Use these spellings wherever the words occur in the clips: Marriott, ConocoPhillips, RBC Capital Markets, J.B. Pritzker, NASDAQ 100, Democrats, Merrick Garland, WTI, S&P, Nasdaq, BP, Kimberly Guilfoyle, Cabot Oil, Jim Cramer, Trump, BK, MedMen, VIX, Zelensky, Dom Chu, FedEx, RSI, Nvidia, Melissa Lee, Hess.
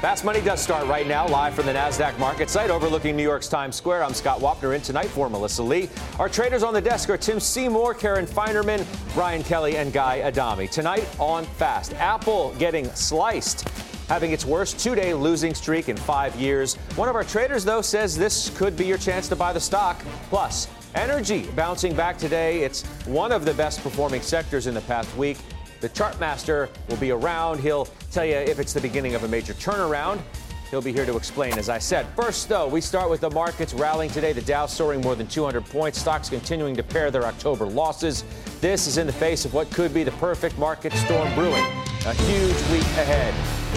Fast Money does start right now, live from the NASDAQ market site overlooking New York's Times Square. I'm Scott Wapner, in tonight for Melissa Lee. Our traders on the desk are Tim Seymour, Karen Feinerman, Brian Kelly, and Guy Adami. Tonight on Fast, Apple getting sliced, having its worst two-day losing streak in 5 years. One of our traders, though, says this could be your chance to buy the stock. Plus, energy bouncing back today. It's one of the best-performing sectors in the past week. The chart master will be around. He'll tell you if it's the beginning of a major turnaround. He'll be here to explain, as I said. First, though, we start with the markets rallying today. The Dow soaring more than 200 points. Stocks continuing to pare their October losses. This is in the face of what could be the perfect market storm brewing. A huge week ahead.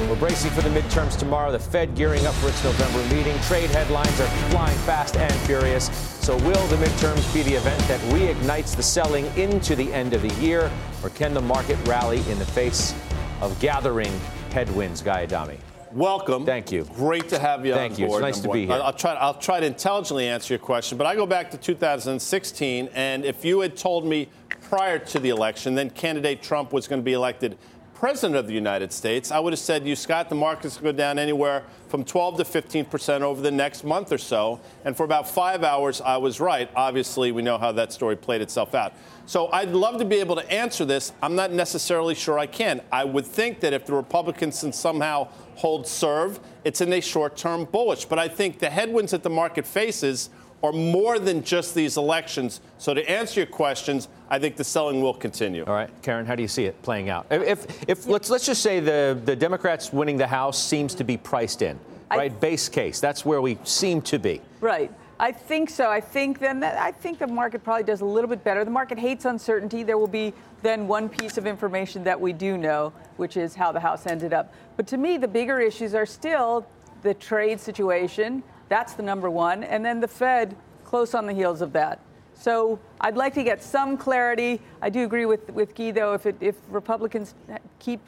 We're bracing for the midterms tomorrow. The Fed gearing up for its November meeting. Trade headlines are flying fast and furious. So will the midterms be the event that reignites the selling into the end of the year? Or can the market rally in the face of gathering headwinds? Guy Adami. Welcome. Thank you. Great to have you on board. It's nice to be here. I'll try to intelligently answer your question, but I go back to 2016, and if you had told me prior to the election then candidate Trump was going to be elected President of the United States, I would have said to you, Scott, the markets go down anywhere from 12 to 15% over the next month or so. And for about 5 hours, I was right. Obviously, we know how that story played itself out. So I'd love to be able to answer this. I'm not necessarily sure I can. I would think that if the Republicans can somehow hold serve, it's in a short-term bullish. But I think the headwinds that the market faces are more than just these elections. So to answer your questions, I think the selling will continue. All right, Karen, how do you see it playing out? Let's just say the Democrats winning the House seems to be priced in, right? Base case, that's where we seem to be. Right. I think so. I think the market probably does a little bit better. The market hates uncertainty. There will be then one piece of information that we do know, which is how the House ended up. But to me, the bigger issues are still the trade situation. That's the number one. And then the Fed close on the heels of that. So I'd like to get some clarity. I do agree with Guy, though, if Republicans keep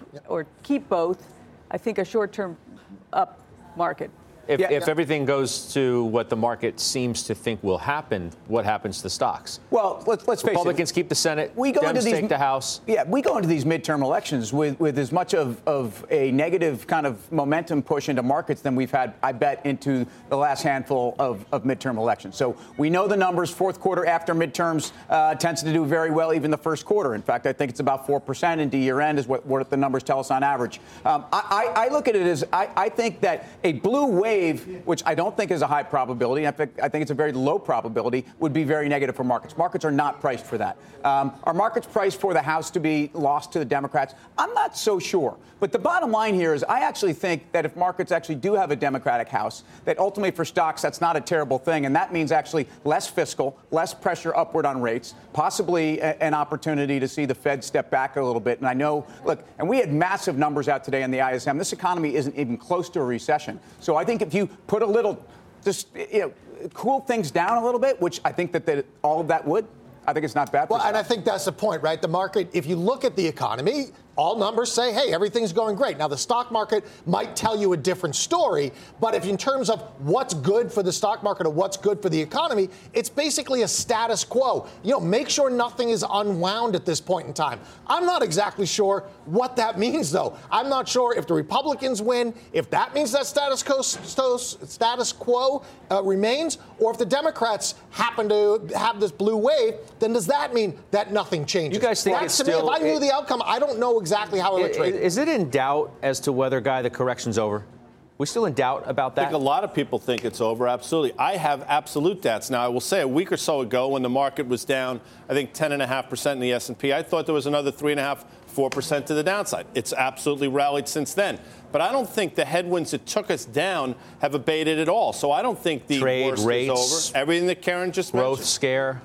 both, I think a short-term up market. If everything goes to what the market seems to think will happen, what happens to stocks? Well, let's face it. Republicans keep the Senate. Dems take the House. Yeah, we go into these midterm elections with as much of a negative kind of momentum push into markets than we've had, I bet, into the last handful of midterm elections. So we know the numbers. Fourth quarter after midterms tends to do very well, even the first quarter. In fact, I think it's about 4% into year end is what the numbers tell us on average. I look at it as I think that a blue wave, which I don't think is a high probability, in fact, I think it's a very low probability, would be very negative for markets. Markets are not priced for that. Are markets priced for the House to be lost to the Democrats? I'm not so sure. But the bottom line here is I actually think that if markets actually do have a Democratic House, that ultimately for stocks, that's not a terrible thing. And that means actually less fiscal, less pressure upward on rates, possibly an opportunity to see the Fed step back a little bit. And I know, look, and we had massive numbers out today in the ISM. This economy isn't even close to a recession. So I think if you put a little, cool things down a little bit, which I think that all of that would, I think it's not bad. Well, and I think that's the point, right? The market, if you look at the economy, all numbers say, hey, everything's going great. Now, the stock market might tell you a different story, but if in terms of what's good for the stock market or what's good for the economy, it's basically a status quo. Make sure nothing is unwound at this point in time. I'm not exactly sure what that means, though. I'm not sure if the Republicans win, if that means that status quo remains, or if the Democrats happen to have this blue wave, then does that mean that nothing changes? You guys think it's still... If I knew the outcome, I don't know exactly how it would trade. Is it in doubt as to whether, Guy, the correction's over? We still in doubt about that? I think a lot of people think it's over, absolutely. I have absolute doubts. Now, I will say a week or so ago when the market was down, I think 10.5% in the S&P, I thought there was another 3.5%, 4% to the downside. It's absolutely rallied since then. But I don't think the headwinds that took us down have abated at all. So I don't think the worst is over. Everything that Karen just mentioned. Growth scare.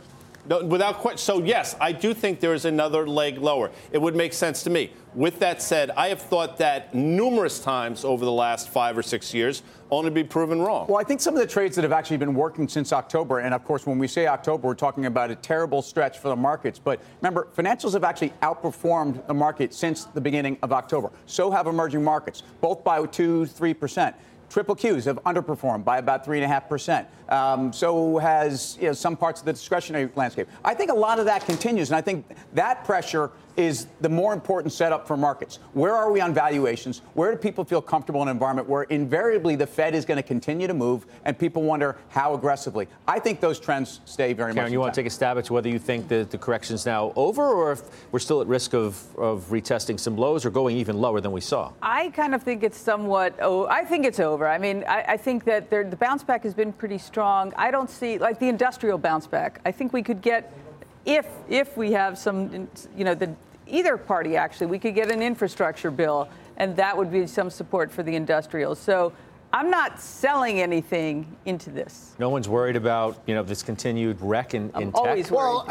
No, without question. So, yes, I do think there is another leg lower. It would make sense to me. With that said, I have thought that numerous times over the last 5 or 6 years, only to be proven wrong. Well, I think some of the trades that have actually been working since October, and, of course, when we say October, we're talking about a terrible stretch for the markets. But remember, financials have actually outperformed the market since the beginning of October. So have emerging markets, both by 2-3%. Triple Qs have underperformed by about 3.5%. So has some parts of the discretionary landscape. I think a lot of that continues, and I think that pressure is the more important setup for markets. Where are we on valuations? Where do people feel comfortable in an environment where invariably the Fed is going to continue to move and people wonder how aggressively? I think those trends stay very much. Karen, you want to take a stab at to whether you think that the correction's now over or if we're still at risk of retesting some lows or going even lower than we saw? I kind of think it's somewhat I think it's over. I mean, I think that the bounce back has been pretty strong. I don't see, like, the industrial bounce back. I think we could get, if we have some, either party, actually, we could get an infrastructure bill, and that would be some support for the industrials. So I'm not selling anything into this. No one's worried about, this continued wreck in tech? Well,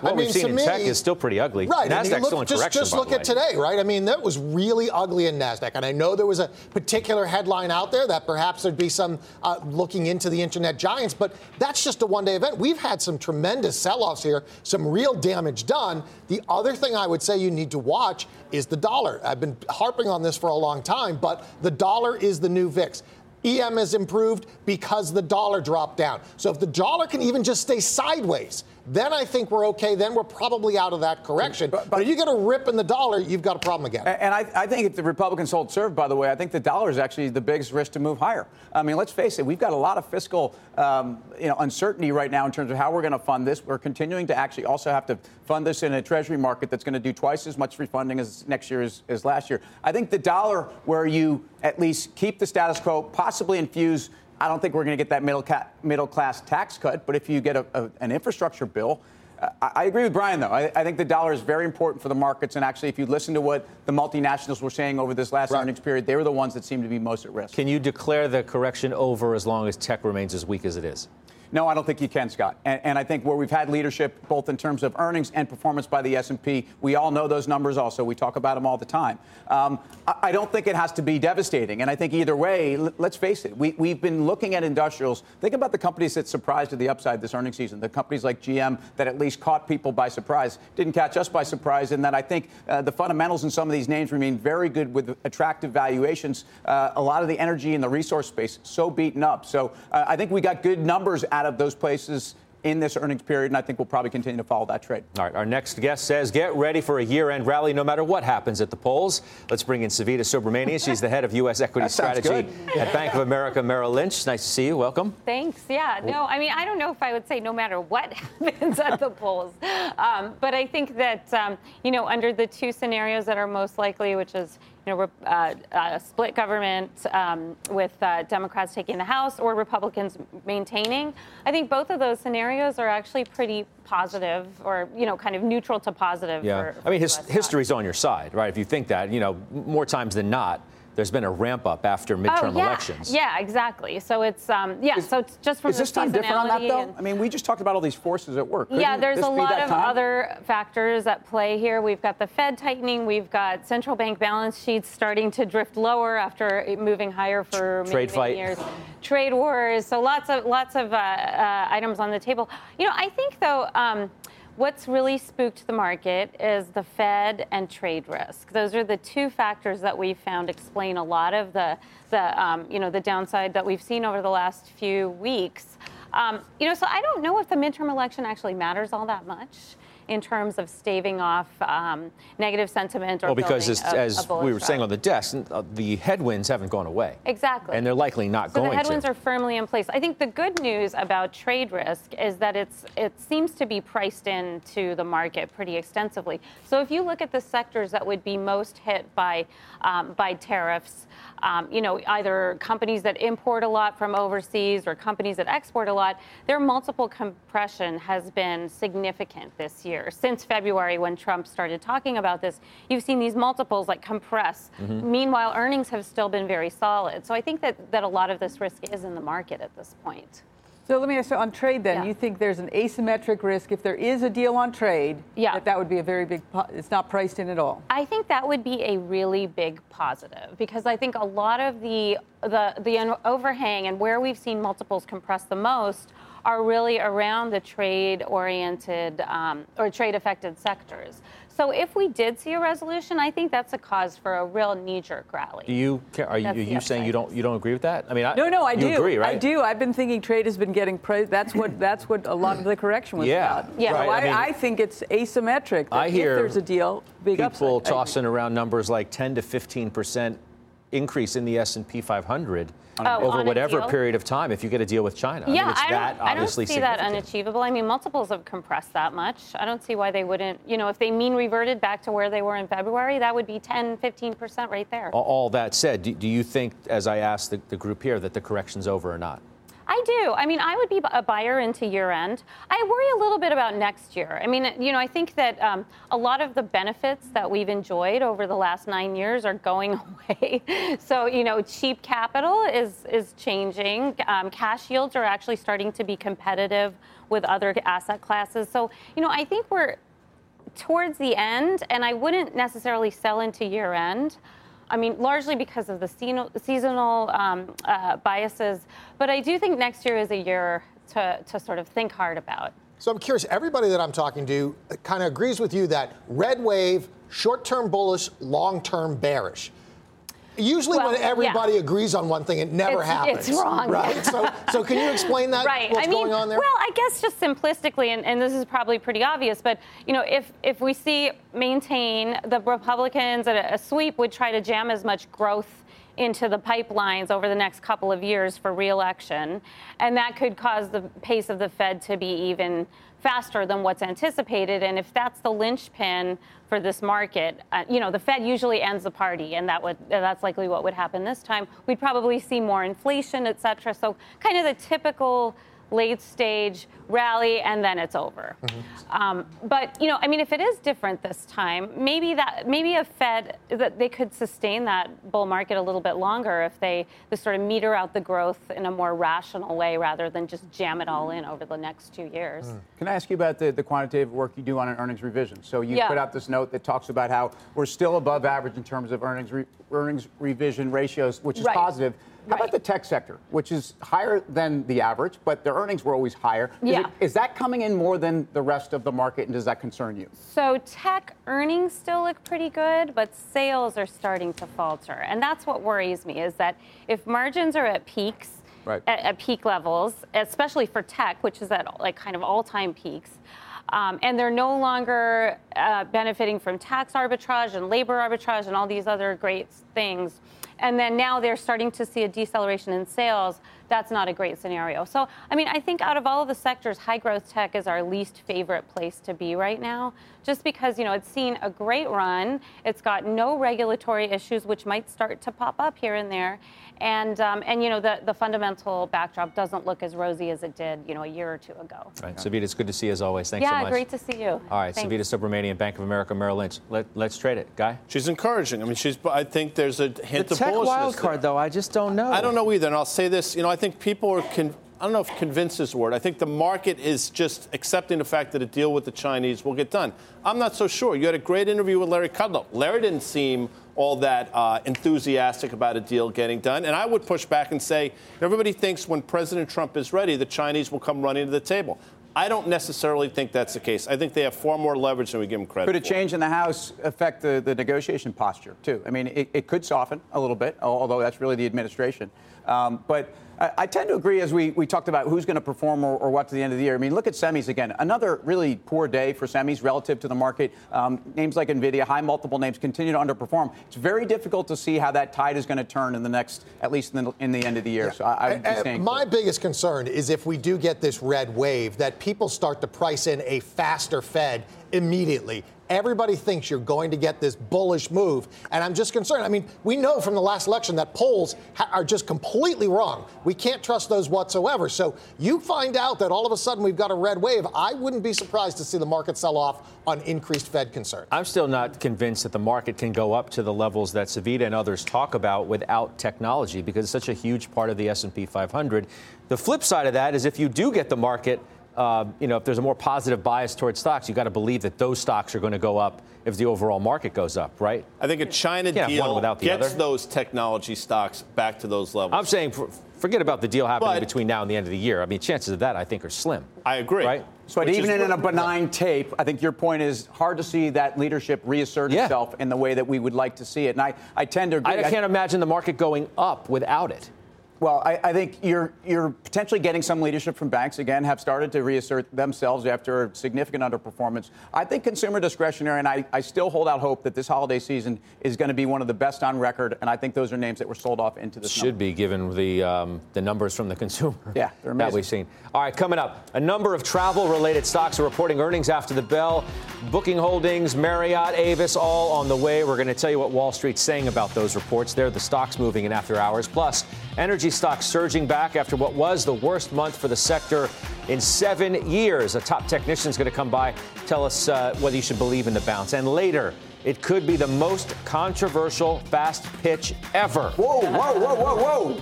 what we've seen in tech is still pretty ugly. Right. NASDAQ's still in correction, just look at today, right? I mean, that was really ugly in NASDAQ. And I know there was a particular headline out there that perhaps there'd be some looking into the Internet giants, but that's just a one-day event. We've had some tremendous sell-offs here, some real damage done. The other thing I would say you need to watch is the dollar. I've been harping on this for a long time, but the dollar is the new VIX. EM has improved because the dollar dropped down. So if the dollar can even just stay sideways, then I think we're okay. Then we're probably out of that correction. But if you get a rip in the dollar, you've got a problem again. And I think if the Republicans hold serve, by the way, I think the dollar is actually the biggest risk to move higher. I mean, let's face it. We've got a lot of fiscal uncertainty right now in terms of how we're going to fund this. We're continuing to actually also have to fund this in a Treasury market that's going to do twice as much refunding as next year as last year. I think the dollar, where you at least keep the status quo, possibly infuse. I don't think we're going to get that middle class tax cut. But if you get an infrastructure bill, I agree with Brian, though. I think the dollar is very important for the markets. And actually, if you listen to what the multinationals were saying over this last earnings period, they were the ones that seemed to be most at risk. Can you declare the correction over as long as tech remains as weak as it is? No, I don't think you can, Scott. And I think where we've had leadership, both in terms of earnings and performance by the S&P, we all know those numbers also. We talk about them all the time. I don't think it has to be devastating. And I think either way, let's face it, we've been looking at industrials. Think about the companies that surprised to the upside this earnings season, the companies like GM that at least caught people by surprise, didn't catch us by surprise. And that I think the fundamentals in some of these names remain very good with attractive valuations. A lot of the energy and the resource space, so beaten up. So I think we got good numbers out of those places in this earnings period, and I think we'll probably continue to follow that trade. All right, our next guest says get ready for a year-end rally no matter what happens at the polls. Let's bring in Savita Subramanian. She's the head of U.S. Equity Strategy at Bank of America Merrill Lynch. Nice to see you. Welcome. Thanks. Yeah, no, I mean, I don't know if I would say no matter what happens at the polls, but I think that, under the two scenarios that are most likely, which is a split government with Democrats taking the House or Republicans maintaining. I think both of those scenarios are actually pretty positive or, kind of neutral to positive. Yeah. For I mean, history's on your side, right? If you think that, more times than not, there's been a ramp up after midterm elections. Yeah, exactly. So it's, just from the seasonality. Is this time different on that, though? I mean, we just talked about all these forces at work. Couldn't there's a lot of other factors at play here. We've got the Fed tightening. We've got central bank balance sheets starting to drift lower after moving higher for many years. Trade wars. So lots of items on the table. I think, though, what's really spooked the market is the Fed and trade risk. Those are the two factors that we've found explain a lot of the downside that we've seen over the last few weeks. So I don't know if the midterm election actually matters all that much in terms of staving off negative sentiment or as we were saying on the desk, the headwinds haven't gone away. Exactly. And they're likely not going to. So the headwinds are firmly in place. I think the good news about trade risk is that it seems to be priced into the market pretty extensively. So if you look at the sectors that would be most hit by tariffs, either companies that import a lot from overseas or companies that export a lot, their multiple compression has been significant this year. Since February, when Trump started talking about this, you've seen these multiples compress. Mm-hmm. Meanwhile, earnings have still been very solid. So I think that a lot of this risk is in the market at this point. So let me ask you on trade then. Yeah. You think there's an asymmetric risk if there is a deal on trade? Yeah. That would be a very big. It's not priced in at all. I think that would be a really big positive because I think a lot of the overhang and where we've seen multiples compress the most are really around the trade-oriented or trade-affected sectors. So if we did see a resolution, I think that's a cause for a real knee-jerk rally. Are you saying you don't agree with that? I mean, I do. You agree, right? I do. I've been thinking trade has been getting praised. That's what a lot of the correction was about. Yeah. Right. So I think it's asymmetric. I hear if there's a deal, big upside. People tossing around numbers like 10% to 15% increase in the S&P 500 over whatever period of time if you get a deal with China. Yeah, I don't see that unachievable. I mean, multiples have compressed that much. I don't see why they wouldn't, if they mean reverted back to where they were in February, that would be 10, 15% right there. All that said, do you think, as I asked the group here, that the correction's over or not? I do. I mean, I would be a buyer into year end. I worry a little bit about next year. I mean, I think that a lot of the benefits that we've enjoyed over the last 9 years are going away. So, cheap capital is changing. Cash yields are actually starting to be competitive with other asset classes. So, I think we're towards the end, and I wouldn't necessarily sell into year end. I mean, largely because of the seasonal biases. But I do think next year is a year to sort of think hard about. So I'm curious, everybody that I'm talking to kind of agrees with you that red wave, short-term bullish, long-term bearish. Usually when everybody agrees on one thing, it never happens. It's wrong. Right? So can you explain that, right. What's going on there? Well, I guess just simplistically, and this is probably pretty obvious, but, if we see maintain, the Republicans at a sweep would try to jam as much growth into the pipelines over the next couple of years for re-election, and that could cause the pace of the Fed to be even faster than what's anticipated. And if that's the linchpin for this market, the Fed usually ends the party, and that's likely what would happen this time. We'd probably see more inflation, et cetera. So kind of the typical late stage rally, and then it's over. Mm-hmm. If it is different this time, maybe a Fed that they could sustain that bull market a little bit longer if they sort of meter out the growth in a more rational way rather than just jam it all in over the next 2 years. Mm. Can I ask you about the quantitative work you do on an earnings revision? So you put out this note that talks about how we're still above average in terms of earnings revision ratios, which is positive. How about the tech sector, which is higher than the average, but their earnings were always higher? Is that coming in more than the rest of the market, and does that concern you? So tech earnings still look pretty good, but sales are starting to falter. And that's what worries me, is that if margins are at peaks, at peak levels, especially for tech, which is at like kind of all-time peaks, and they're no longer benefiting from tax arbitrage and labor arbitrage and all these other great things, and then now they're starting to see a deceleration in sales. That's not a great scenario. So, I think out of all of the sectors, high-growth tech is our least favorite place to be right now, just because, it's seen a great run. It's got no regulatory issues, which might start to pop up here and there. And the fundamental backdrop doesn't look as rosy as it did, a year or two ago. All right, Savita, it's good to see you as always. Thanks so much. Yeah, great to see you. All right, Savita Subramanian, Bank of America, Merrill Lynch. Let's trade it. Guy? She's encouraging. I think there's a hint of bullishness. The tech wild card, though, I just don't know. I don't know either, and I'll say this. I think people are, I don't know if convinced is the word. I think the market is just accepting the fact that a deal with the Chinese will get done. I'm not so sure. You had a great interview with Larry Kudlow. Larry didn't seem all that enthusiastic about a deal getting done. And I would push back and say, everybody thinks when President Trump is ready, the Chinese will come running to the table. I don't necessarily think that's the case. I think they have far more leverage than we give them credit for. Could a change in the House affect the negotiation posture, too? It could soften a little bit, although that's really the administration. But I tend to agree as we talked about who's going to perform or what to the end of the year. Look at semis again. Another really poor day for semis relative to the market. Names like NVIDIA, high multiple names, continue to underperform. It's very difficult to see how that tide is going to turn at least in the end of the year. Yeah. So I would be saying my biggest concern is if we do get this red wave, that people start to price in a faster Fed immediately. Everybody thinks you're going to get this bullish move, and I'm just concerned. I mean, we know from the last election that polls are just completely wrong. We can't trust those whatsoever. So you find out that all of a sudden we've got a red wave, I wouldn't be surprised to see the market sell off on increased Fed concern. I'm still not convinced that the market can go up to the levels that Savita and others talk about without technology, because it's such a huge part of the S&P 500. The flip side of that is if you do get the market, if there's a more positive bias towards stocks, you got to believe that those stocks are going to go up if the overall market goes up, right? I think a China deal gets those technology stocks back to those levels. I'm saying forget about the deal happening between now and the end of the year. I mean, chances of that, I think, are slim. I agree. Right? But even in a benign tape, I think your point is hard to see that leadership reassert itself in the way that we would like to see it. And I tend to agree. I can't imagine the market going up without it. Well, I think you're potentially getting some leadership from banks, again, have started to reassert themselves after significant underperformance. I think consumer discretionary, and I still hold out hope that this holiday season is going to be one of the best on record, and I think those are names that were sold off into this should be, given the numbers from the consumer they're amazing. That we've seen. All right, coming up, a number of travel-related stocks are reporting earnings after the bell. Booking Holdings, Marriott, Avis, all on the way. We're going to tell you what Wall Street's saying about those reports. They're the stocks moving in after hours, plus energy stocks surging back after what was the worst month for the sector in 7 years. A top technician is going to come by, tell us whether you should believe in the bounce. And later, it could be the most controversial fast pitch ever. Whoa, whoa, whoa, whoa, whoa.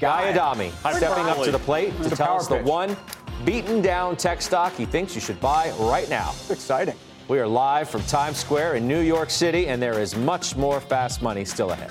Guy Adami stepping up to the plate to tell us the one beaten down tech stock he thinks you should buy right now. Exciting. We are live from Times Square in New York City, and there is much more fast money still ahead.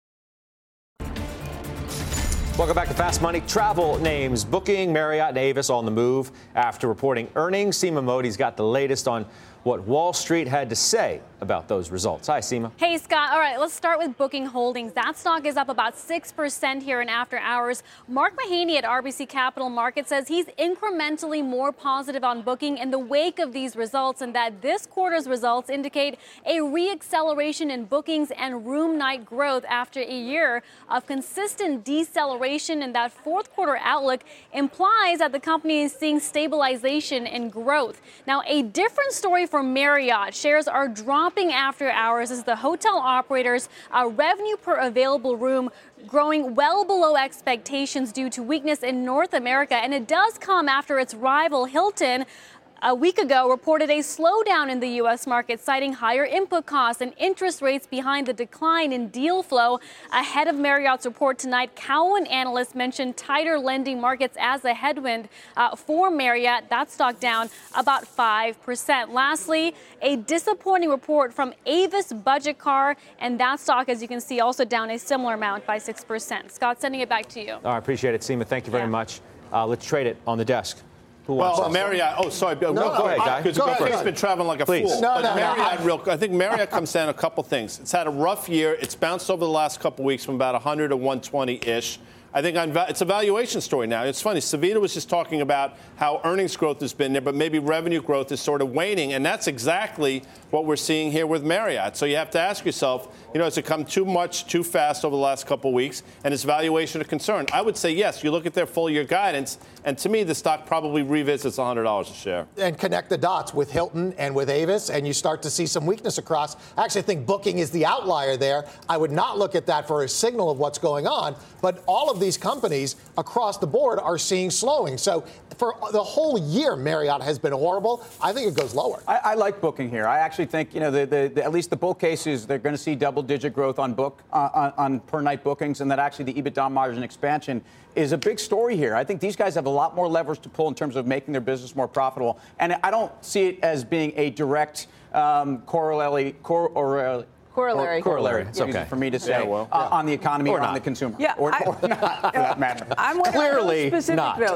Welcome back to Fast Money. Travel names, Booking, Marriott, and Avis on the move after reporting earnings. Seema Modi's got the latest on what Wall Street had to say about those results. Hi, Seema. Hey, Scott. All right, let's start with Booking Holdings. That stock is up about 6% here in after hours. Mark Mahaney at RBC Capital Markets says he's incrementally more positive on Booking in the wake of these results, and that this quarter's results indicate a reacceleration in bookings and room night growth after a year of consistent deceleration, and that fourth quarter outlook implies that the company is seeing stabilization in growth. Now, a different story for Marriott. Shares are dropping after hours as the hotel operators' revenue per available room growing well below expectations due to weakness in North America. And it does come after its rival Hilton a week ago reported a slowdown in the U.S. market, citing higher input costs and interest rates behind the decline in deal flow. Ahead of Marriott's report tonight, Cowen analysts mentioned tighter lending markets as a headwind for Marriott. That stock down about 5%. Lastly, a disappointing report from Avis Budget Car, and that stock, as you can see, also down a similar amount by 6%. Scott, sending it back to you. I appreciate it, Seema. Thank you very much. Let's trade it on the desk. Well, Marriott. Oh, sorry. No, go ahead, Guy. He's been traveling like a fool. I think Marriott comes down a couple things. It's had a rough year. It's bounced over the last couple weeks from about 100 to 120-ish. I think it's a valuation story now. It's funny. Savita was just talking about how earnings growth has been there, but maybe revenue growth is sort of waning, and that's exactly what we're seeing here with Marriott. So you have to ask yourself, has it come too much, too fast over the last couple of weeks, and is valuation a concern? I would say yes. You look at their full-year guidance, and to me, the stock probably revisits $100 a share. And connect the dots with Hilton and with Avis, and you start to see some weakness across. I actually think Booking is the outlier there. I would not look at that for a signal of what's going on, but all of these companies across the board are seeing slowing. So for the whole year, Marriott has been horrible. I think it goes lower. I like Booking here. I actually think, at least the bull case is they're going to see double-digit growth on per-night bookings, and that actually the EBITDA margin expansion is a big story here. I think these guys have a lot more levers to pull in terms of making their business more profitable, and I don't see it as being a direct corollary Corollary. It's okay for me to say on the economy or on the consumer. Yeah, or not, for that matter. I'm clearly specific, not. Though.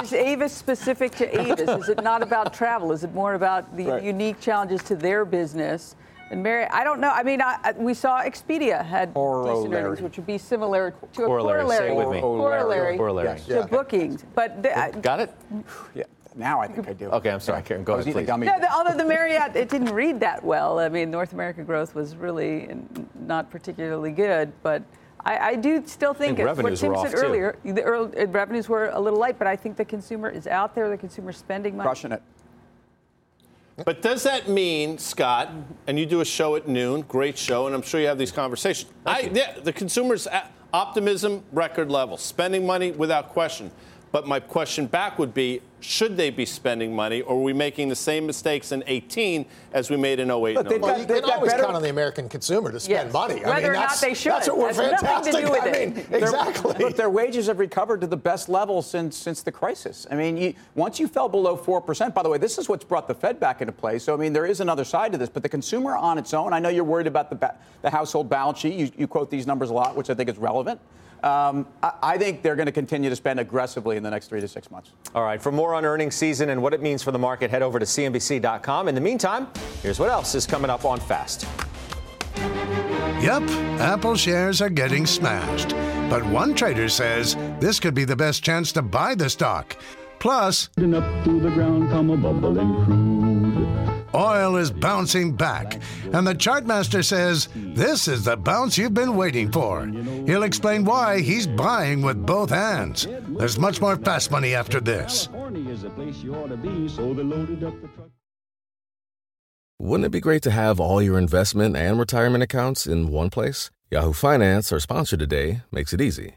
Is Avis specific to Avis? Is it not about travel? Is it more about the unique challenges to their business? And Marriott, I don't know. I mean, we saw Expedia had decent earnings, which would be similar to a corollary to bookings. But got it? Yeah. Now I think I do. Okay, I'm sorry, Karen. Go ahead, please. No, although the Marriott, it didn't read that well. I mean, North American growth was really not particularly good, but I do still think revenues what Tim said earlier, the revenues were a little light, but I think the consumer is out there, the consumer spending money. Crushing it. But does that mean, Scott, and you do a show at noon, great show, and I'm sure you have these conversations. The consumer's optimism, record level, spending money without question. But my question back would be, should they be spending money, or are we making the same mistakes in 2018 as we made in 2008? They always count on the American consumer to spend money. Whether or not they should. That's what we're fantastic. Exactly. Look, their wages have recovered to the best level since the crisis. I mean, once you fell below 4%, by the way, this is what's brought the Fed back into play. So, I mean, there is another side to this. But the consumer on its own, I know you're worried about the household balance sheet. You quote these numbers a lot, which I think is relevant. I think they're going to continue to spend aggressively in the next 3 to 6 months. All right. For more on earnings season and what it means for the market, head over to CNBC.com. In the meantime, here's what else is coming up on Fast. Yep, Apple shares are getting smashed. But one trader says this could be the best chance to buy the stock. Plus, up through the ground come a bubbling crude. Oil is bouncing back. And the chartmaster says this is the bounce you've been waiting for. He'll explain why he's buying with both hands. There's much more Fast Money after this. Wouldn't it be great to have all your investment and retirement accounts in one place? Yahoo Finance, our sponsor today, makes it easy.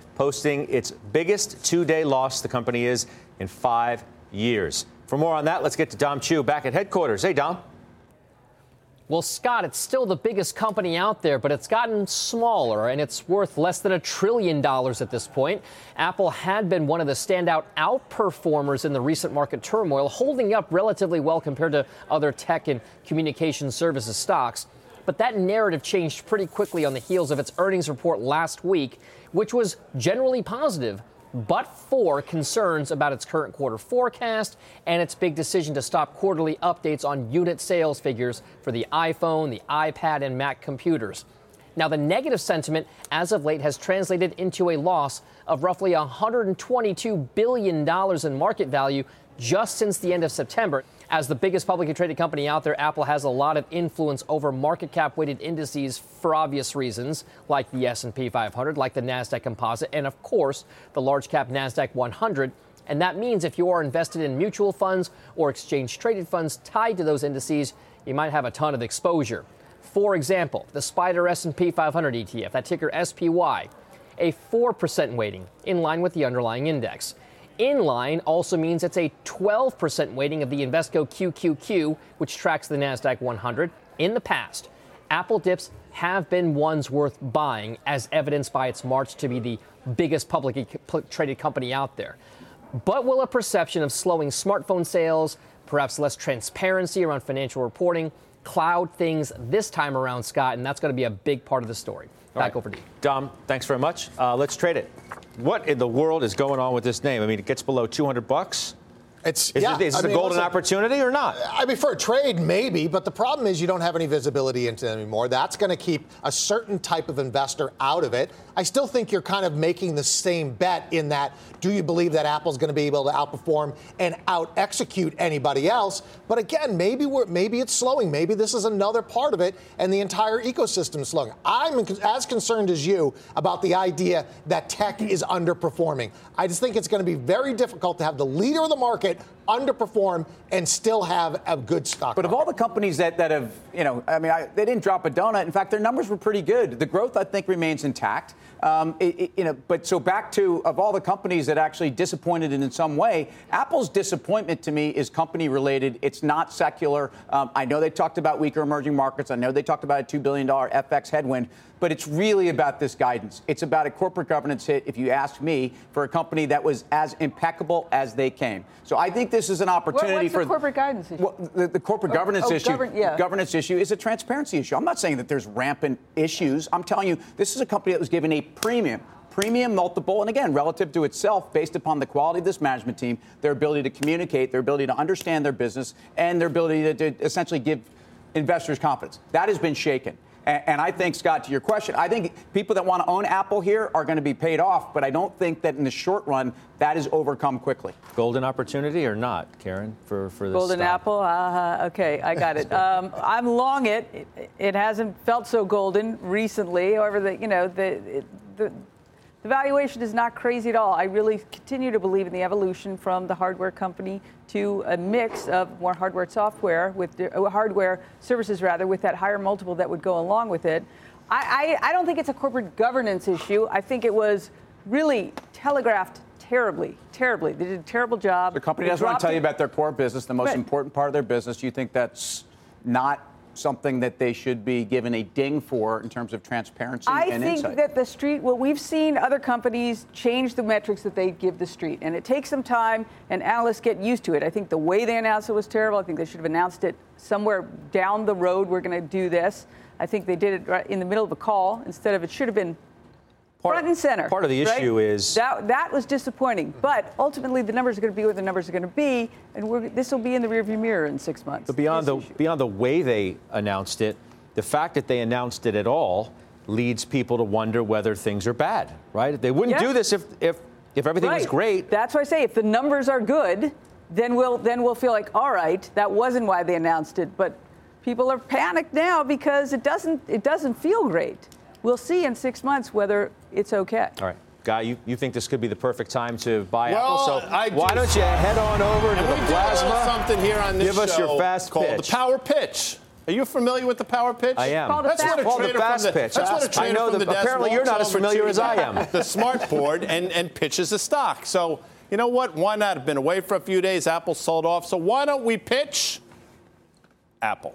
posting its biggest two-day loss the company is in 5 years. For more on that, let's get to Dom Chu back at headquarters. Hey, Dom. Well, Scott, it's still the biggest company out there, but it's gotten smaller, and it's worth less than $1 trillion at this point. Apple had been one of the standout outperformers in the recent market turmoil, holding up relatively well compared to other tech and communication services stocks. But that narrative changed pretty quickly on the heels of its earnings report last week, which was generally positive, but for concerns about its current quarter forecast and its big decision to stop quarterly updates on unit sales figures for the iPhone, the iPad, and Mac computers. Now, the negative sentiment as of late has translated into a loss of roughly $122 billion in market value just since the end of September. As the biggest publicly traded company out there, Apple has a lot of influence over market cap-weighted indices for obvious reasons, like the S&P 500, like the NASDAQ Composite, and, of course, the large-cap NASDAQ 100. And that means if you are invested in mutual funds or exchange-traded funds tied to those indices, you might have a ton of exposure. For example, the Spider S&P 500 ETF, that ticker SPY, a 4% weighting, in line with the underlying index. Inline also means it's a 12% weighting of the Invesco QQQ, which tracks the NASDAQ 100. In the past, Apple dips have been ones worth buying, as evidenced by its march to be the biggest publicly traded company out there. But will a perception of slowing smartphone sales, perhaps less transparency around financial reporting, cloud things this time around, Scott? And that's going to be a big part of the story. Back over to you. Dom, thanks very much. Let's trade it. What in the world is going on with this name? I mean, it gets below $200. Is this a golden opportunity or not? I mean, for a trade, maybe. But the problem is you don't have any visibility into it anymore. That's going to keep a certain type of investor out of it. I still think you're kind of making the same bet in that, do you believe that Apple's going to be able to outperform and out-execute anybody else? But again, maybe it's slowing. Maybe this is another part of it, and the entire ecosystem is slowing. I'm as concerned as you about the idea that tech is underperforming. I just think it's going to be very difficult to have the leader of the market underperform and still have a good stock market. Of all the companies that have, they didn't drop a donut. In fact, their numbers were pretty good. The growth, I think, remains intact. Back to, of all the companies that actually disappointed in some way, Apple's disappointment to me is company related. It's not secular. I know they talked about weaker emerging markets. I know they talked about a $2 billion FX headwind, but it's really about this guidance. It's about a corporate governance hit, if you ask me, for a company that was as impeccable as they came. So I think this is an opportunity for the corporate guidance issue. Governance issue is a transparency issue. I'm not saying that there's rampant issues. I'm telling you, this is a company that was given a premium multiple, and again, relative to itself, based upon the quality of this management team, their ability to communicate, their ability to understand their business, and their ability to essentially give investors confidence. That has been shaken. And I think, Scott, to your question, I think people that want to own Apple here are going to be paid off, but I don't think that in the short run that is overcome quickly. Golden opportunity or not, Karen, for this golden stock? Apple? Okay, I got it. I'm long it. It hasn't felt so golden recently. However, the valuation is not crazy at all. I really continue to believe in the evolution from the hardware company to a mix of more hardware and software, with that higher multiple that would go along with it. I don't think it's a corporate governance issue. I think it was really telegraphed terribly. They did a terrible job. The company doesn't want to tell you about their core business, the most important part of their business. You think that's not something that they should be given a ding for in terms of transparency and insight? I think that the street, we've seen other companies change the metrics that they give the street, and it takes some time, and analysts get used to it. I think the way they announced it was terrible. I think they should have announced it somewhere down the road, we're going to do this. I think they did it right in the middle of a call instead of, it should have been front and center. Part of the issue is that was disappointing, but ultimately the numbers are going to be what the numbers are going to be, and this will be in the rearview mirror in 6 months. But beyond the way they announced it, the fact that they announced it at all leads people to wonder whether things are bad, right? They wouldn't do this if everything was great. That's why I say if the numbers are good, then we'll feel like, all right, that wasn't why they announced it. But people are panicked now because it doesn't feel great. We'll see in 6 months whether it's okay. All right. Guy, you think this could be the perfect time to buy Apple, so why don't you head on over to the Plasma? Something here on this show. Give us your fast pitch. Called the power pitch. Are you familiar with the power pitch? I am. Apparently you're not as familiar as I am. The smart board and pitches the stock. So, you know what? Why not? I've been away for a few days. Apple sold off. So why don't we pitch Apple?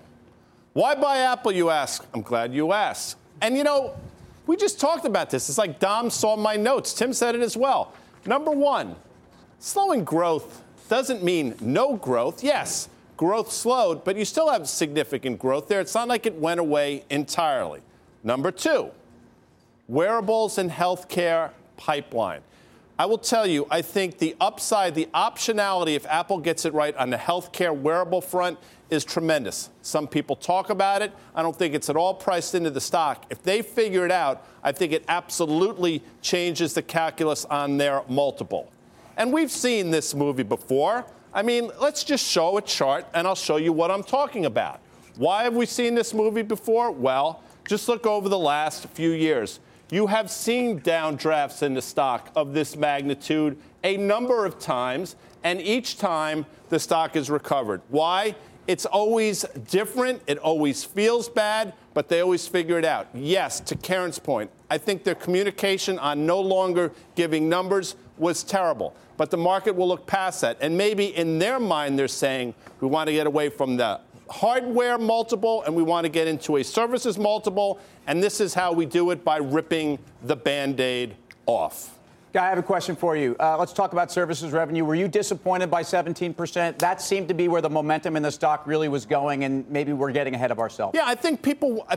Why buy Apple, you ask? I'm glad you asked. And, we just talked about this. It's like Dom saw my notes. Tim said it as well. Number one, slowing growth doesn't mean no growth. Yes, growth slowed, but you still have significant growth there. It's not like it went away entirely. Number two, wearables and healthcare pipeline. I will tell you, I think the upside, the optionality, if Apple gets it right on the healthcare wearable front, is tremendous. Some people talk about it. I don't think it's at all priced into the stock. If they figure it out, I think it absolutely changes the calculus on their multiple. And we've seen this movie before. I mean, let's just show a chart, and I'll show you what I'm talking about. Why have we seen this movie before? Well, just look over the last few years. You have seen downdrafts in the stock of this magnitude a number of times, and each time the stock is recovered. Why? It's always different. It always feels bad, but they always figure it out. Yes, to Karen's point, I think their communication on no longer giving numbers was terrible, but the market will look past that. And maybe in their mind they're saying, we want to get away from the hardware multiple, and we want to get into a services multiple, and this is how we do it, by ripping the Band-Aid off. Guy, I have a question for you. Let's talk about services revenue. Were you disappointed by 17%? That seemed to be where the momentum in the stock really was going, and maybe we're getting ahead of ourselves. Yeah, I think people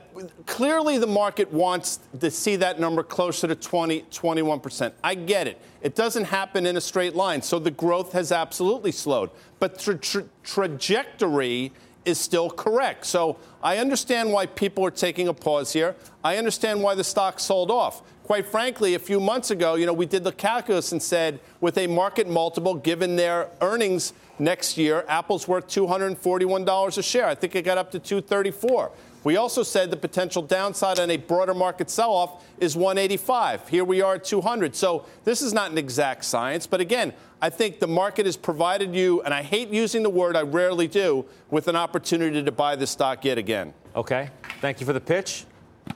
clearly the market wants to see that number closer to 20, 21%. I get it. It doesn't happen in a straight line, so the growth has absolutely slowed. But trajectory is still correct. So I understand why people are taking a pause here. I understand why the stock sold off. Quite frankly, a few months ago, we did the calculus and said with a market multiple, given their earnings next year, Apple's worth $241 a share. I think it got up to $234. We also said the potential downside on a broader market sell-off is $185. Here we are at $200. So this is not an exact science. But again, I think the market has provided you, and I hate using the word, I rarely do, with an opportunity to buy this stock yet again. Okay. Thank you for the pitch.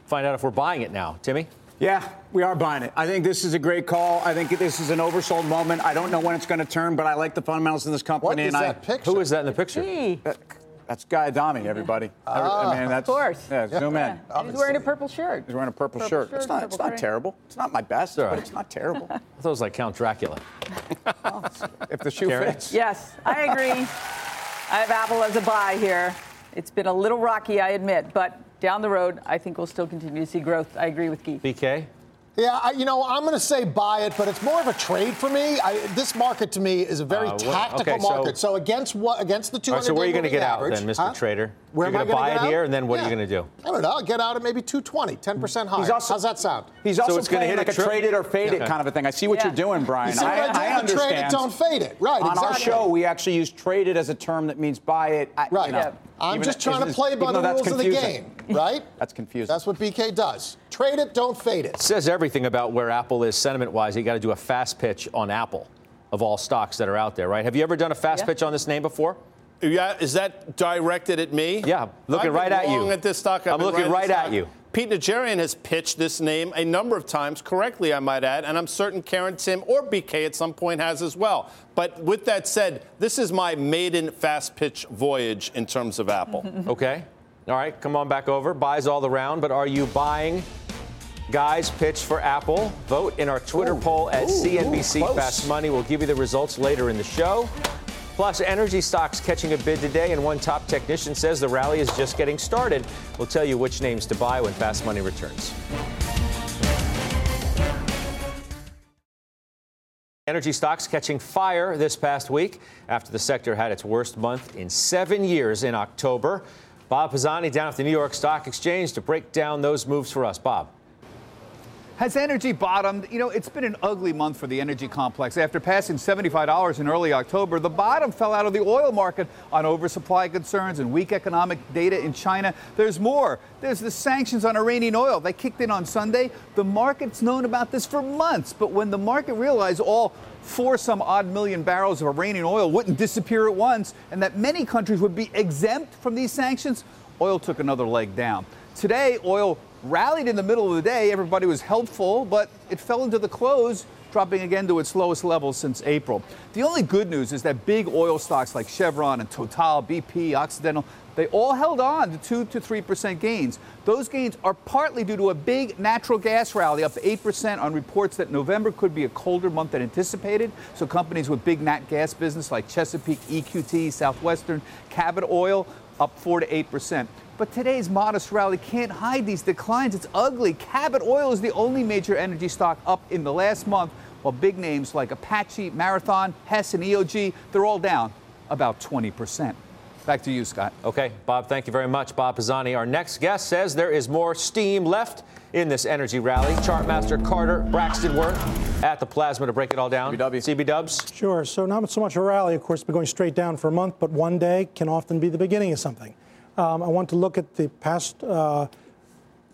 Find out if we're buying it now. Timmy? Yeah, we are buying it. I think this is a great call. I think this is an oversold moment. I don't know when it's going to turn, but I like the fundamentals in this company. What is that picture? Who is that in the picture? That's Guy Adami, everybody. I mean, that's, of course. Yeah, zoom in. Yeah. He's wearing a purple shirt. He's wearing a purple shirt. It's not terrible. It's not my best, but it's not terrible. I thought it was like Count Dracula. If the shoe fits. Yes, I agree. I have Apple as a buy here. It's been a little rocky, I admit, but down the road, I think we'll still continue to see growth. I agree with Guy. BK? Yeah, I'm going to say buy it, but it's more of a trade for me. This market, to me, is a very tactical market. So against the 200-day moving average. So where are you going to get out then, Mr. Trader? Where am I going to buy it here, and then what are you going to do? I don't know. I'll get out at maybe 220, 10% higher. How's that sound? He's also playing like a trade it or fade it kind of a thing. I see what you're doing, Brian. You see what I understand. Trade it, don't fade it. Right, exactly. On our show, we actually use trade it as a term that means buy it. Right. I'm just trying to play by the rules of the game. Right? That's confusing. That's what BK does. Trade it, don't fade it. It says everything about where Apple is sentiment-wise. You got to do a fast pitch on Apple of all stocks that are out there, right? Have you ever done a fast pitch on this name before? Yeah, is that directed at me? Yeah, looking right at you. At this stock. I'm looking right at you. Pete Najarian has pitched this name a number of times, correctly, I might add, and I'm certain Karen, Tim, or BK at some point has as well. But with that said, this is my maiden fast pitch voyage in terms of Apple. Okay. All right, come on back over. Buys all around, but are you buying Guy's pitch for Apple? Vote in our Twitter poll at CNBC Fast Money. We'll give you the results later in the show. Plus, energy stocks catching a bid today, and one top technician says the rally is just getting started. We'll tell you which names to buy when Fast Money returns. Energy stocks catching fire this past week after the sector had its worst month in 7 years in October. Bob Pisani down at the New York Stock Exchange to break down those moves for us. Bob. Has energy bottomed? It's been an ugly month for the energy complex. After passing $75 in early October, the bottom fell out of the oil market on oversupply concerns and weak economic data in China. There's more. There's the sanctions on Iranian oil. They kicked in on Sunday. The market's known about this for months, but when the market realized all 4-some-odd million barrels of Iranian oil wouldn't disappear at once and that many countries would be exempt from these sanctions, oil took another leg down. Today, oil rallied in the middle of the day. Everybody was helpful, but it fell into the close, dropping again to its lowest level since April. The only good news is that big oil stocks like Chevron and Total, BP, Occidental, they all held on to 2 to 3% gains. Those gains are partly due to a big natural gas rally up 8% on reports that November could be a colder month than anticipated. So companies with big nat gas business like Chesapeake, EQT, Southwestern, Cabot Oil up 4 to 8%. But today's modest rally can't hide these declines. It's ugly. Cabot Oil is the only major energy stock up in the last month, while big names like Apache, Marathon, Hess, and EOG, they're all down about 20%. Back to you, Scott. Okay, Bob, thank you very much. Bob Pisani, our next guest, says there is more steam left in this energy rally. Chartmaster Carter Braxtonworth at the plasma to break it all down. CB Dubs. Sure. So not so much a rally. Of course, it's been going straight down for a month, but one day can often be the beginning of something. I want to look at the past 1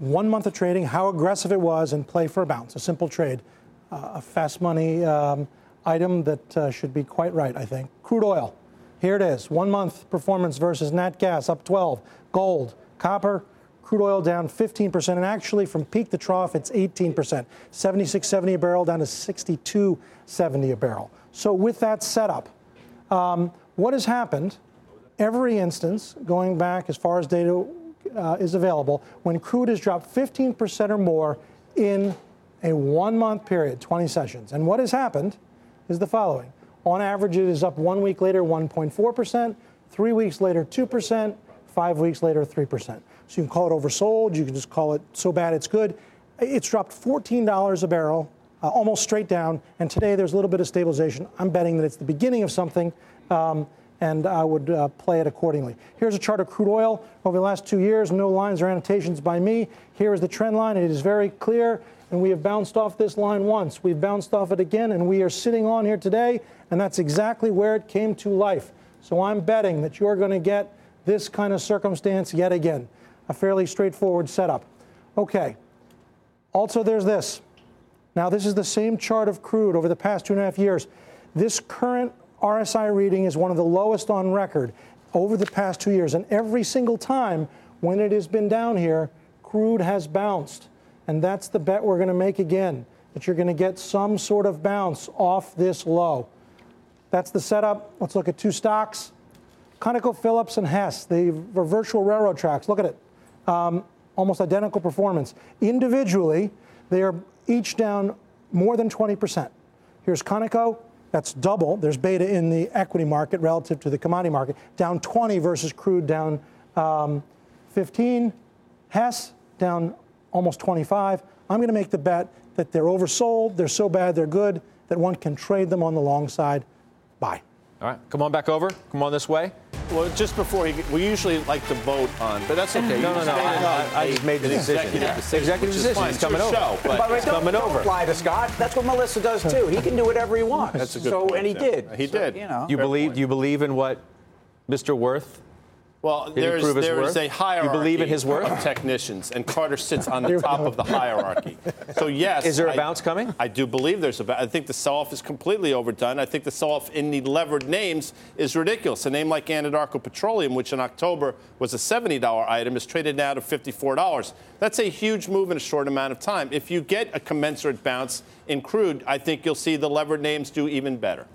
month of trading, how aggressive it was, and play for a bounce, a simple trade, a fast money item that should be quite right, I think. Crude oil. Here it is. 1 month performance versus nat gas up 12. Gold, copper, crude oil down 15%. And actually from peak to trough, it's 18%. $76.70 a barrel down to $62.70 a barrel. So with that setup, what has happened? Every instance, going back as far as data is available, when crude has dropped 15% or more in a one-month period, 20 sessions. And what has happened is the following. On average, it is up 1 week later, 1.4%, 3 weeks later, 2%, 5 weeks later, 3%. So you can call it oversold. You can just call it so bad it's good. It's dropped $14 a barrel, almost straight down. And today there's a little bit of stabilization. I'm betting that it's the beginning of something, and I would play it accordingly. Here's a chart of crude oil over the last 2 years. No lines or annotations by me. Here is the trend line. It is very clear. And we have bounced off this line once. We've bounced off it again, and we are sitting on here today, and that's exactly where it came to life. So I'm betting that you're going to get this kind of circumstance yet again, a fairly straightforward setup. Okay. Also, there's this. Now, this is the same chart of crude over the past 2.5 years. This current RSI reading is one of the lowest on record over the past 2 years, and every single time when it has been down here, crude has bounced. And that's the bet we're going to make again, that you're going to get some sort of bounce off this low. That's the setup. Let's look at two stocks, ConocoPhillips and Hess. They are virtual railroad tracks. Look at it. Almost identical performance. Individually, they are each down more than 20%. Here's Conoco. That's double. There's beta in the equity market relative to the commodity market. Down 20 versus crude down 15. Hess down almost 25. I'm going to make the bet that they're oversold, they're so bad, they're good, that one can trade them on the long side. Buy. All right, come on back over. Come on this way. Well, just before we usually like to vote on, but that's okay. No. I just made the decision. Executive decision. It's coming over. Don't lie to Scott. That's what Melissa does too. He can do whatever he wants. That's a good point. And he did. He did. So, you believe in what Mr. Worth? Well, there is a hierarchy. You believe in his work? Of technicians, and Carter sits on the top of the hierarchy. So yes, is there a bounce coming? I do believe there's a bounce. I think the sell-off is completely overdone. I think the sell-off in the levered names is ridiculous. A name like Anadarko Petroleum, which in October was a $70 item, is traded now to $54. That's a huge move in a short amount of time. If you get a commensurate bounce in crude, I think you'll see the levered names do even better.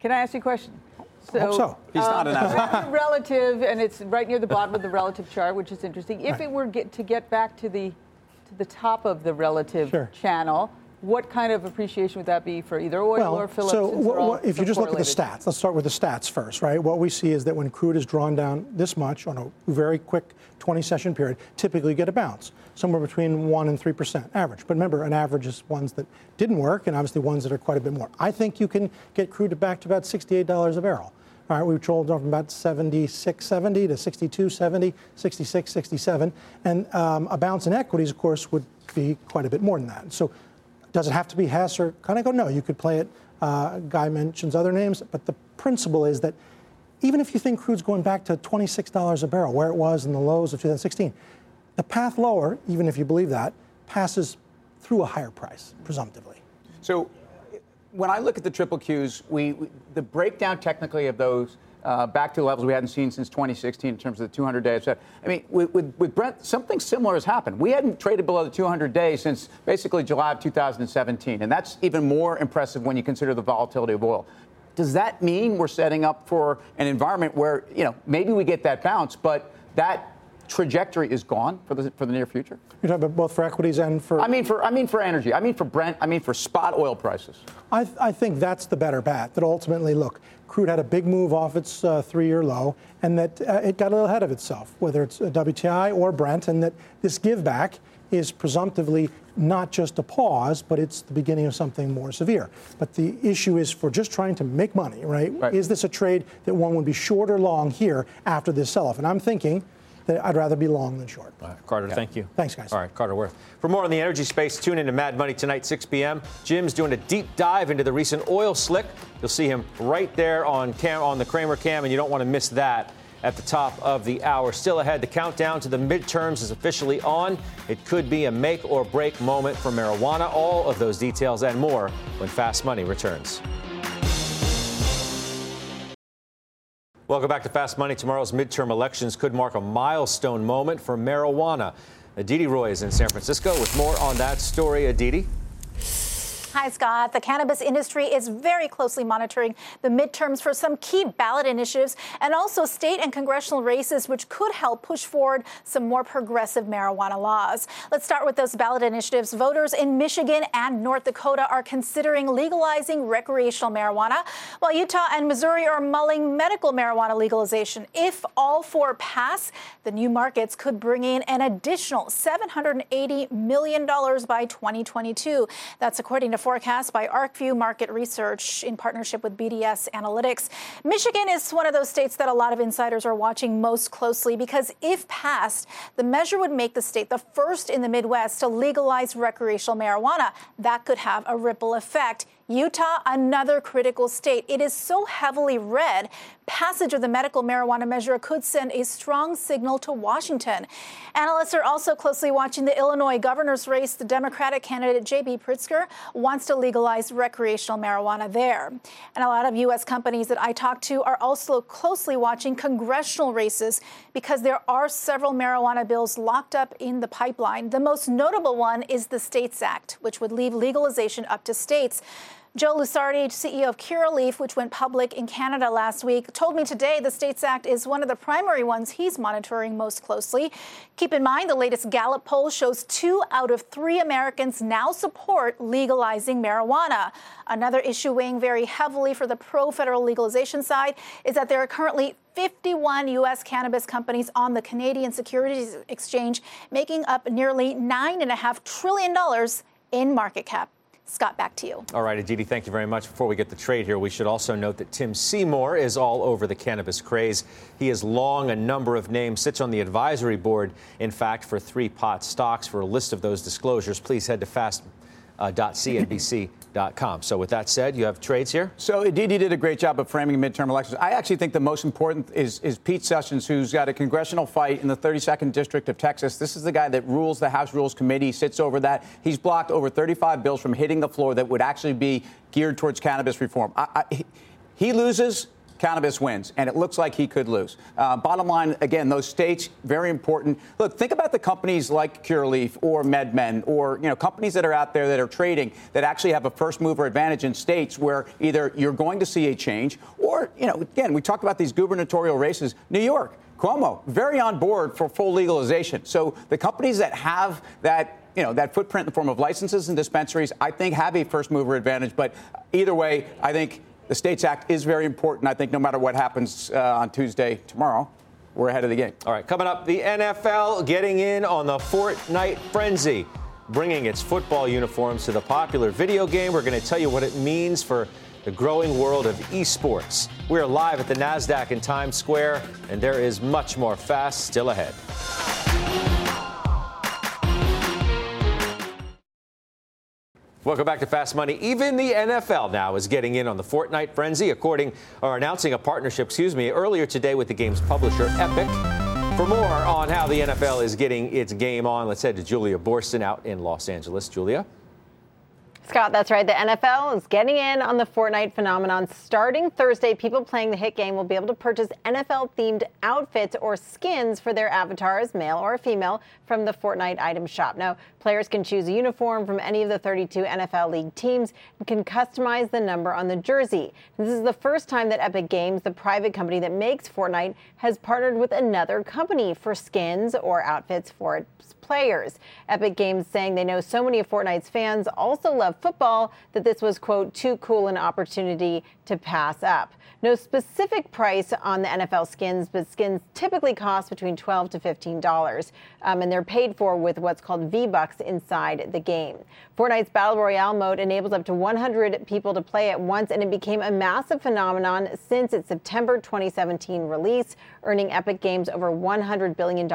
Can I ask you a question? So he's not an asset. Relative, and it's right near the bottom of the relative chart, which is interesting. If it were to get back to the top of the relative channel, what kind of appreciation would that be for either oil or Phillips? If you just look at the stats, let's start with the stats first, right? What we see is that when crude is drawn down this much on a very quick 20-session period, typically you get a bounce, somewhere between 1 and 3% average. But remember, an average is ones that didn't work and obviously ones that are quite a bit more. I think you can get crude back to about $68 a barrel. All right, we've trolled from about $76.70 to $62.70, $66.67. And a bounce in equities, of course, would be quite a bit more than that. So does it have to be Hess or Conoco? No, you could play it. Guy mentions other names. But the principle is that even if you think crude's going back to $26 a barrel, where it was in the lows of 2016, the path lower, even if you believe that, passes through a higher price, presumptively. So when I look at the triple Qs, the breakdown technically of those back to levels we hadn't seen since 2016 in terms of the 200-day. I mean, with Brent, something similar has happened. We hadn't traded below the 200-day since basically July of 2017, and that's even more impressive when you consider the volatility of oil. Does that mean we're setting up for an environment where, maybe we get that bounce, but that trajectory is gone for the near future? You're talking about both for equities and for... I mean for energy. I mean for Brent. I mean for spot oil prices. I think that's the better bet, that ultimately, look, crude had a big move off its three-year low, and that it got a little ahead of itself, whether it's WTI or Brent, and that this give back is presumptively not just a pause, but it's the beginning of something more severe. But the issue is for just trying to make money, right? Is this a trade that one would be short or long here after this sell-off? And I'm thinking that I'd rather be long than short. All right, Carter, thank you. Thanks, guys. All right, Carter Worth. For more on the energy space, tune in to Mad Money tonight, 6 p.m. Jim's doing a deep dive into the recent oil slick. You'll see him right there on the Kramer Cam, and you don't want to miss that at the top of the hour. Still ahead, the countdown to the midterms is officially on. It could be a make or break moment for marijuana. All of those details and more when Fast Money returns. Welcome back to Fast Money. Tomorrow's midterm elections could mark a milestone moment for marijuana. Aditi Roy is in San Francisco with more on that story. Aditi. Hi, Scott. The cannabis industry is very closely monitoring the midterms for some key ballot initiatives and also state and congressional races, which could help push forward some more progressive marijuana laws. Let's start with those ballot initiatives. Voters in Michigan and North Dakota are considering legalizing recreational marijuana, while Utah and Missouri are mulling medical marijuana legalization. If all four pass, the new markets could bring in an additional $780 million by 2022. That's according to forecasts by ArcView Market Research in partnership with BDS Analytics. Michigan is one of those states that a lot of insiders are watching most closely because if passed, the measure would make the state the first in the Midwest to legalize recreational marijuana. That could have a ripple effect. Utah, another critical state. It is so heavily red. Passage of the medical marijuana measure could send a strong signal to Washington. Analysts are also closely watching the Illinois governor's race. The Democratic candidate J.B. Pritzker wants to legalize recreational marijuana there. And a lot of U.S. companies that I talked to are also closely watching congressional races because there are several marijuana bills locked up in the pipeline. The most notable one is the STATES Act, which would leave legalization up to states. Joe Lusardi, CEO of Curaleaf, which went public in Canada last week, told me today the STATES Act is one of the primary ones he's monitoring most closely. Keep in mind, the latest Gallup poll shows 2 out of 3 Americans now support legalizing marijuana. Another issue weighing very heavily for the pro-federal legalization side is that there are currently 51 U.S. cannabis companies on the Canadian Securities Exchange, making up nearly $9.5 trillion in market cap. Scott, back to you. All right, Aditi, thank you very much. Before we get the trade here, we should also note that Tim Seymour is all over the cannabis craze. He is long a number of names, sits on the advisory board, in fact, for 3 pot stocks. For a list of those disclosures, please head to fast.cnbc.com. So with that said, you have trades here? So Aditi did a great job of framing midterm elections. I actually think the most important is Pete Sessions, who's got a congressional fight in the 32nd District of Texas. This is the guy that rules the House Rules Committee, sits over that. He's blocked over 35 bills from hitting the floor that would actually be geared towards cannabis reform. He loses, cannabis wins, and it looks like he could lose. Bottom line, again, those states, very important. Look, think about the companies like Cureleaf or MedMen or, you know, companies that are out there that are trading that actually have a first-mover advantage in states where either you're going to see a change or, you know, again, we talked about these gubernatorial races. New York, Cuomo, very on board for full legalization. So the companies that have that, you know, that footprint in the form of licenses and dispensaries, I think have a first-mover advantage. But either way, I think the STATES Act is very important. I think no matter what happens on Tuesday, tomorrow, we're ahead of the game. All right, coming up, the NFL getting in on the Fortnite frenzy, bringing its football uniforms to the popular video game. We're going to tell you what it means for the growing world of esports. We're live at the NASDAQ in Times Square, and there is much more fast still ahead. Welcome back to Fast Money. Even the NFL now is getting in on the Fortnite frenzy, announcing a partnership, earlier today with the game's publisher, Epic. For more on how the NFL is getting its game on, let's head to Julia Borson out in Los Angeles. Julia? Scott, that's right. The NFL is getting in on the Fortnite phenomenon. Starting Thursday, people playing the hit game will be able to purchase NFL-themed outfits or skins for their avatars, male or female, from the Fortnite item shop. Now, players can choose a uniform from any of the 32 NFL League teams and can customize the number on the jersey. This is the first time that Epic Games, the private company that makes Fortnite, has partnered with another company for skins or outfits for its players. Epic Games saying they know so many of Fortnite's fans also love football that this was, quote, too cool an opportunity to pass up. No specific price on the NFL skins, but skins typically cost between $12 to $15, and they're paid for with what's called V-Bucks inside the game. Fortnite's Battle Royale mode enables up to 100 people to play at once, and it became a massive phenomenon since its September 2017 release, earning Epic Games over $100 billion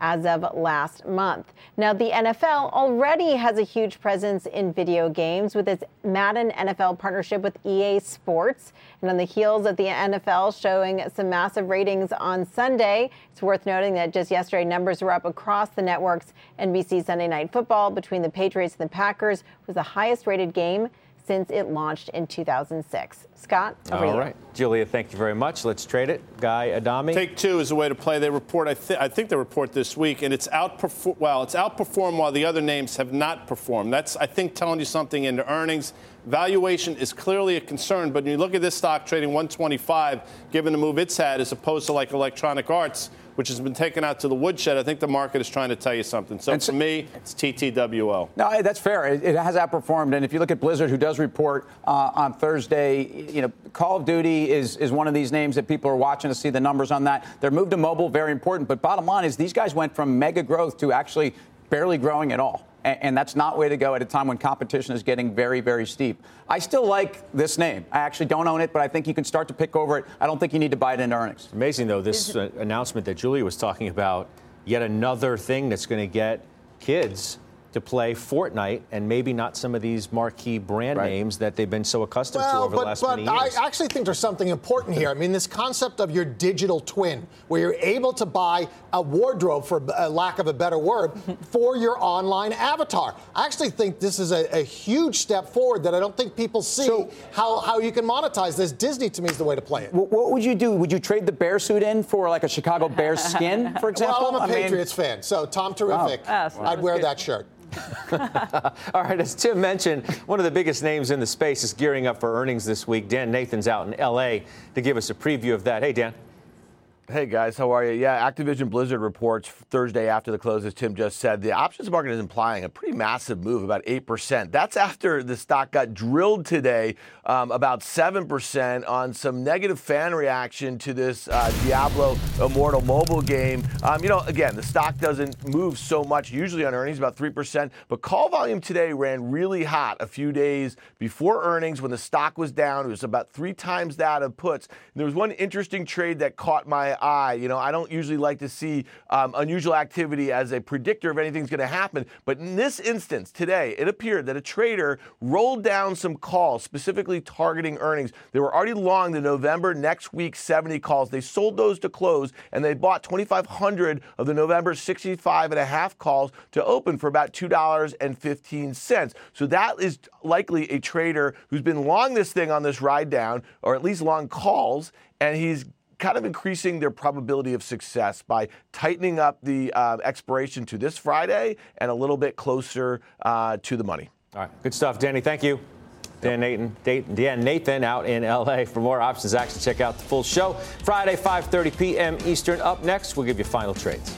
as of last month. Now, the NFL already has a huge presence in video games with its Madden NFL partnership with EA Sports. And on the heels of the NFL showing some massive ratings on Sunday, it's worth noting that just yesterday, numbers were up across the networks. NBC Sunday Night Football between the Patriots and the Packers was the highest rated game since it launched in 2006. Scott, over to you. All right. Julia, thank you very much. Let's trade it. Guy Adami. Take two is the way to play. They report, I think they report this week, and it's outperformed while the other names have not performed. That's, I think, telling you something into earnings. Valuation is clearly a concern, but when you look at this stock trading 125, given the move it's had, as opposed to like Electronic Arts, which has been taken out to the woodshed, I think the market is trying to tell you something. So for me, it's TTWL. No, that's fair. It has outperformed. And if you look at Blizzard, who does report on Thursday, Call of Duty is one of these names that people are watching to see the numbers on that. Their move to mobile, very important. But bottom line is these guys went from mega growth to actually barely growing at all. And that's not the way to go at a time when competition is getting very, very steep. I still like this name. I actually don't own it, but I think you can start to pick over it. I don't think you need to buy it into earnings. It's amazing, though, this announcement that Julia was talking about, yet another thing that's going to get kids to play Fortnite and maybe not some of these marquee brand names that they've been so accustomed to over the last many years. I actually think there's something important here. I mean, this concept of your digital twin, where you're able to buy a wardrobe, for a lack of a better word, for your online avatar. I actually think this is a huge step forward that I don't think people see how you can monetize this. Disney, to me, is the way to play it. What would you do? Would you trade the bear suit in for, like, a Chicago Bears skin, for example? Well, I'm a Patriots fan, so Tom Terrific, I'd wear that shirt. All right, as Tim mentioned, one of the biggest names in the space is gearing up for earnings this week. Dan Nathan's out in L.A. to give us a preview of that. Hey, Dan. Hey, guys. How are you? Yeah, Activision Blizzard reports Thursday after the close, as Tim just said. The options market is implying a pretty massive move, about 8%. That's after the stock got drilled today, about 7% on some negative fan reaction to this Diablo Immortal mobile game. Again, the stock doesn't move so much usually on earnings, about 3%. But call volume today ran really hot a few days before earnings when the stock was down. It was about 3 times that of puts. And there was one interesting trade that caught my eye. I don't usually like to see unusual activity as a predictor of anything's going to happen. But in this instance, today, it appeared that a trader rolled down some calls, specifically targeting earnings. They were already long the November next week 70 calls. They sold those to close, and they bought 2,500 of the November 65.5 calls to open for about $2.15. So that is likely a trader who's been long this thing on this ride down, or at least long calls, and he's kind of increasing their probability of success by tightening up the expiration to this Friday and a little bit closer to the money. All right. Good stuff, Danny. Thank you. Dan Nathan out in L.A. For more options action, check out the full show Friday, 5:30 p.m. Eastern. Up next, we'll give you final trades.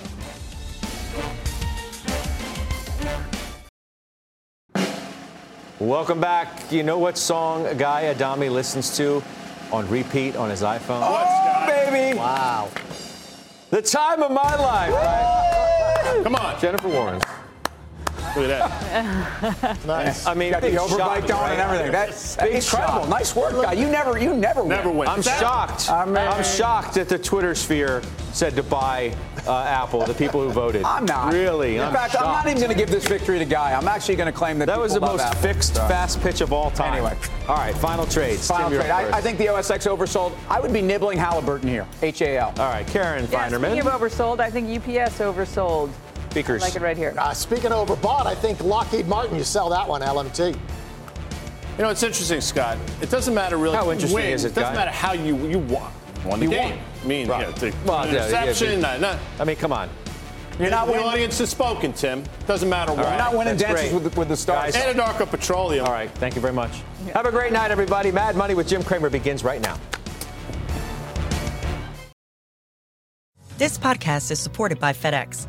Welcome back. You know what song Guy Adami listens to on repeat on his iPhone? Oh, baby! Wow. The time of my life, right? Come on. Jennifer Warren. Look at that. Nice. I mean, got the overbite on and everything. That's incredible. Nice work, Guy. You never win. I'm shocked. I'm shocked that the Twitter sphere said to buy Apple, the people who voted. I'm not. Really? In fact, I'm not even going to give this victory to Guy. I'm actually going to claim that people love Apple. That was the most fixed fast pitch of all time. Anyway. All right, final trades. Final trade. I think the OSX oversold. I would be nibbling Halliburton here. HAL. All right, Karen Feinerman. Speaking of oversold, I think UPS oversold. Speakers. I like it right here. Speaking of overbought, I think Lockheed Martin, you sell that one, LMT. It's interesting, Scott. It doesn't matter really how interesting win. Is it, It doesn't Guy? Matter how you won the game. I mean, interception. Come on. You're not winning. The audience has spoken, Tim. Doesn't matter what. Right. You're not winning dances with the stars. Anadarko Petroleum. All right. Thank you very much. Yeah. Have a great night, everybody. Mad Money with Jim Cramer begins right now. This podcast is supported by FedEx.